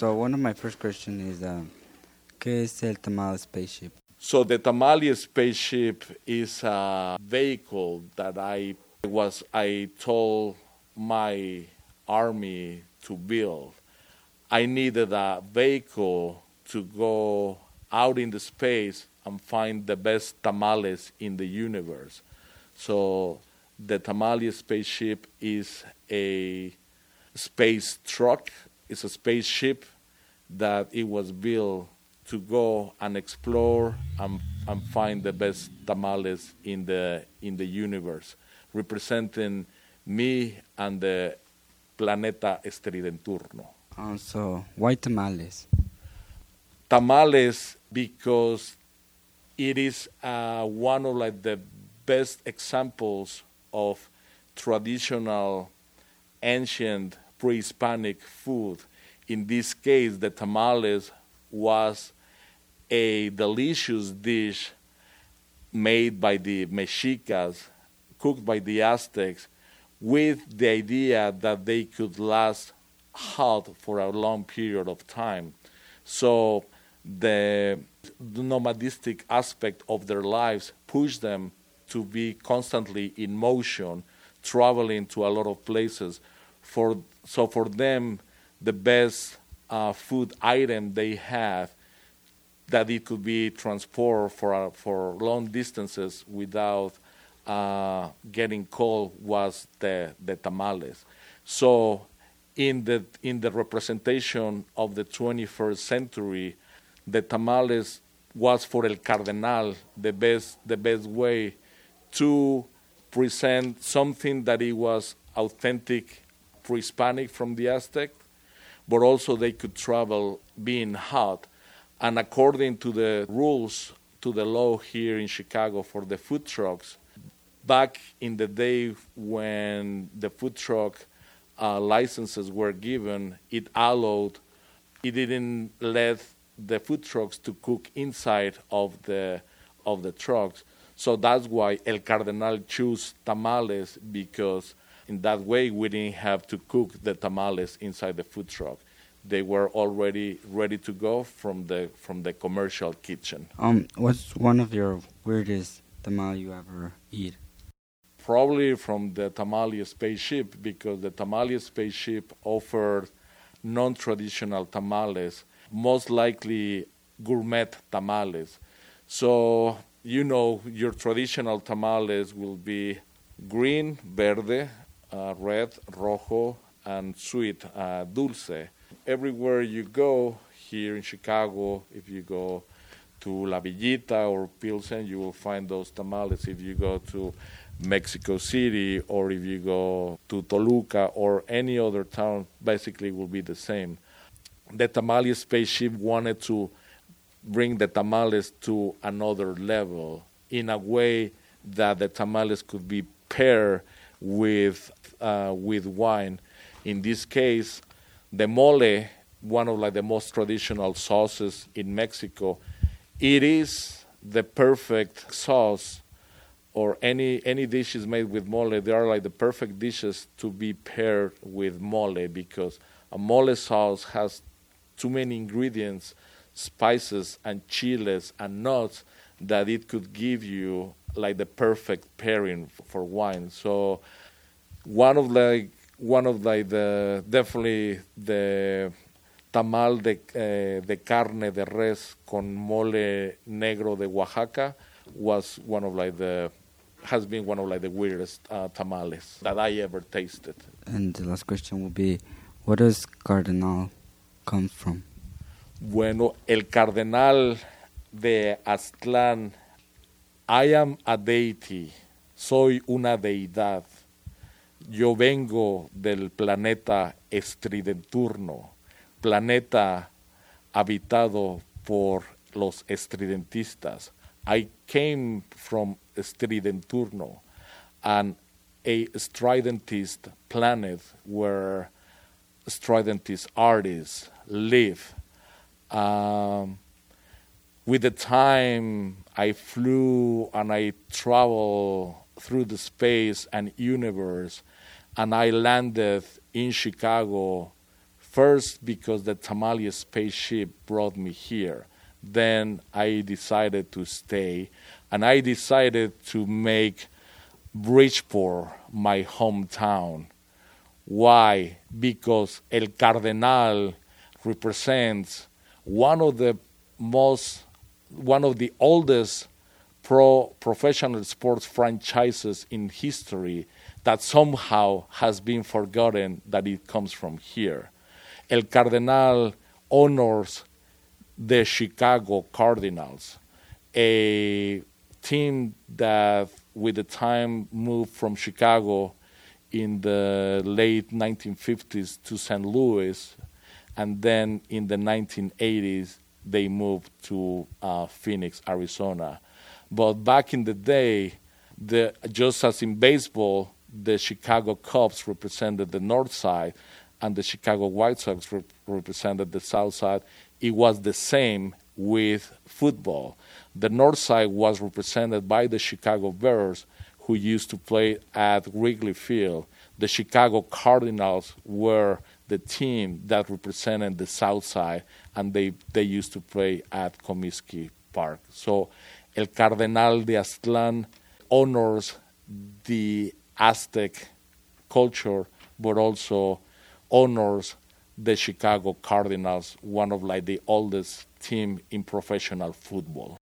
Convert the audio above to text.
So one of my first questions is, ¿qué es el Tamale spaceship? So the Tamale spaceship is a vehicle that I told my army to build. I needed a vehicle to go out in the space and find the best tamales in the universe. So the Tamale spaceship is a space truck. It's a spaceship that it was built to go and explore and find the best tamales in the universe, representing me and the planeta Estridenturno. So why tamales? Tamales because it is one of the best examples of traditional, ancient, pre-Hispanic food. In this case, the tamales was a delicious dish made by the Mexicas, cooked by the Aztecs, with the idea that they could last hot for a long period of time. So the nomadistic aspect of their lives pushed them to be constantly in motion, traveling to a lot of places. For them, the best food item they have, that it could be transported for long distances without getting cold, was the tamales. So in the representation of the 21st century, the tamales was for El Cardenal the best way to present something that it was authentic, pre-Hispanic from the Aztec, but also they could travel being hot. And according to the rules, to the law here in Chicago for the food trucks, back in the day when the food truck licenses were given, it didn't let the food trucks to cook inside of the trucks. So that's why El Cardenal chose tamales, because in that way we didn't have to cook the tamales inside the food truck. They were already ready to go from the commercial kitchen. What's one of your weirdest tamale you ever eat? Probably from the Tamale spaceship, because the Tamale spaceship offered non-traditional tamales, most likely gourmet tamales. So, you know, your traditional tamales will be green, verde, red, rojo, and sweet, dulce. Everywhere you go here in Chicago, if you go to La Villita or Pilsen, you will find those tamales. If you go to Mexico City, or if you go to Toluca or any other town, basically will be the same. The Tamale spaceship wanted to bring the tamales to another level in a way that the tamales could be paired with wine. In this case, the mole, one of the most traditional sauces in Mexico, it is the perfect sauce, or any dishes made with mole, they are the perfect dishes to be paired with mole, because a mole sauce has too many ingredients, spices and chiles and nuts, that it could give you the perfect pairing for wine. So definitely the tamal de carne de res con mole negro de Oaxaca was has been one of the weirdest tamales that I ever tasted. And the last question will be, where does Cardinal come from? Bueno, El Cardenal de Aztlán. I am a deity. Soy una deidad. Yo vengo del planeta Estridenturno, planeta habitado por los estridentistas. I came from Estridenturno, a stridentist planet where stridentist artists live. With the time, I flew and I traveled through the space and universe, and I landed in Chicago First, because the Tamale spaceship brought me here. Then I decided to stay, and I decided to make Bridgeport my hometown. Why? Because El Cardenal represents one of the oldest professional sports franchises in history that somehow has been forgotten that it comes from here. El Cardenal honors the Chicago Cardinals, a team that with the time moved from Chicago in the late 1950s to St. Louis, and then in the 1980s they moved to Phoenix, Arizona. But back in the day, just as in baseball, the Chicago Cubs represented the north side and the Chicago White Sox represented the south side. It was the same with football. The north side was represented by the Chicago Bears, who used to play at Wrigley Field. The Chicago Cardinals were the team that represented the south side, and they used to play at Comiskey Park. So El Cardenal de Aztlán honors the Aztec culture, but also honors the Chicago Cardinals, one of the oldest team in professional football.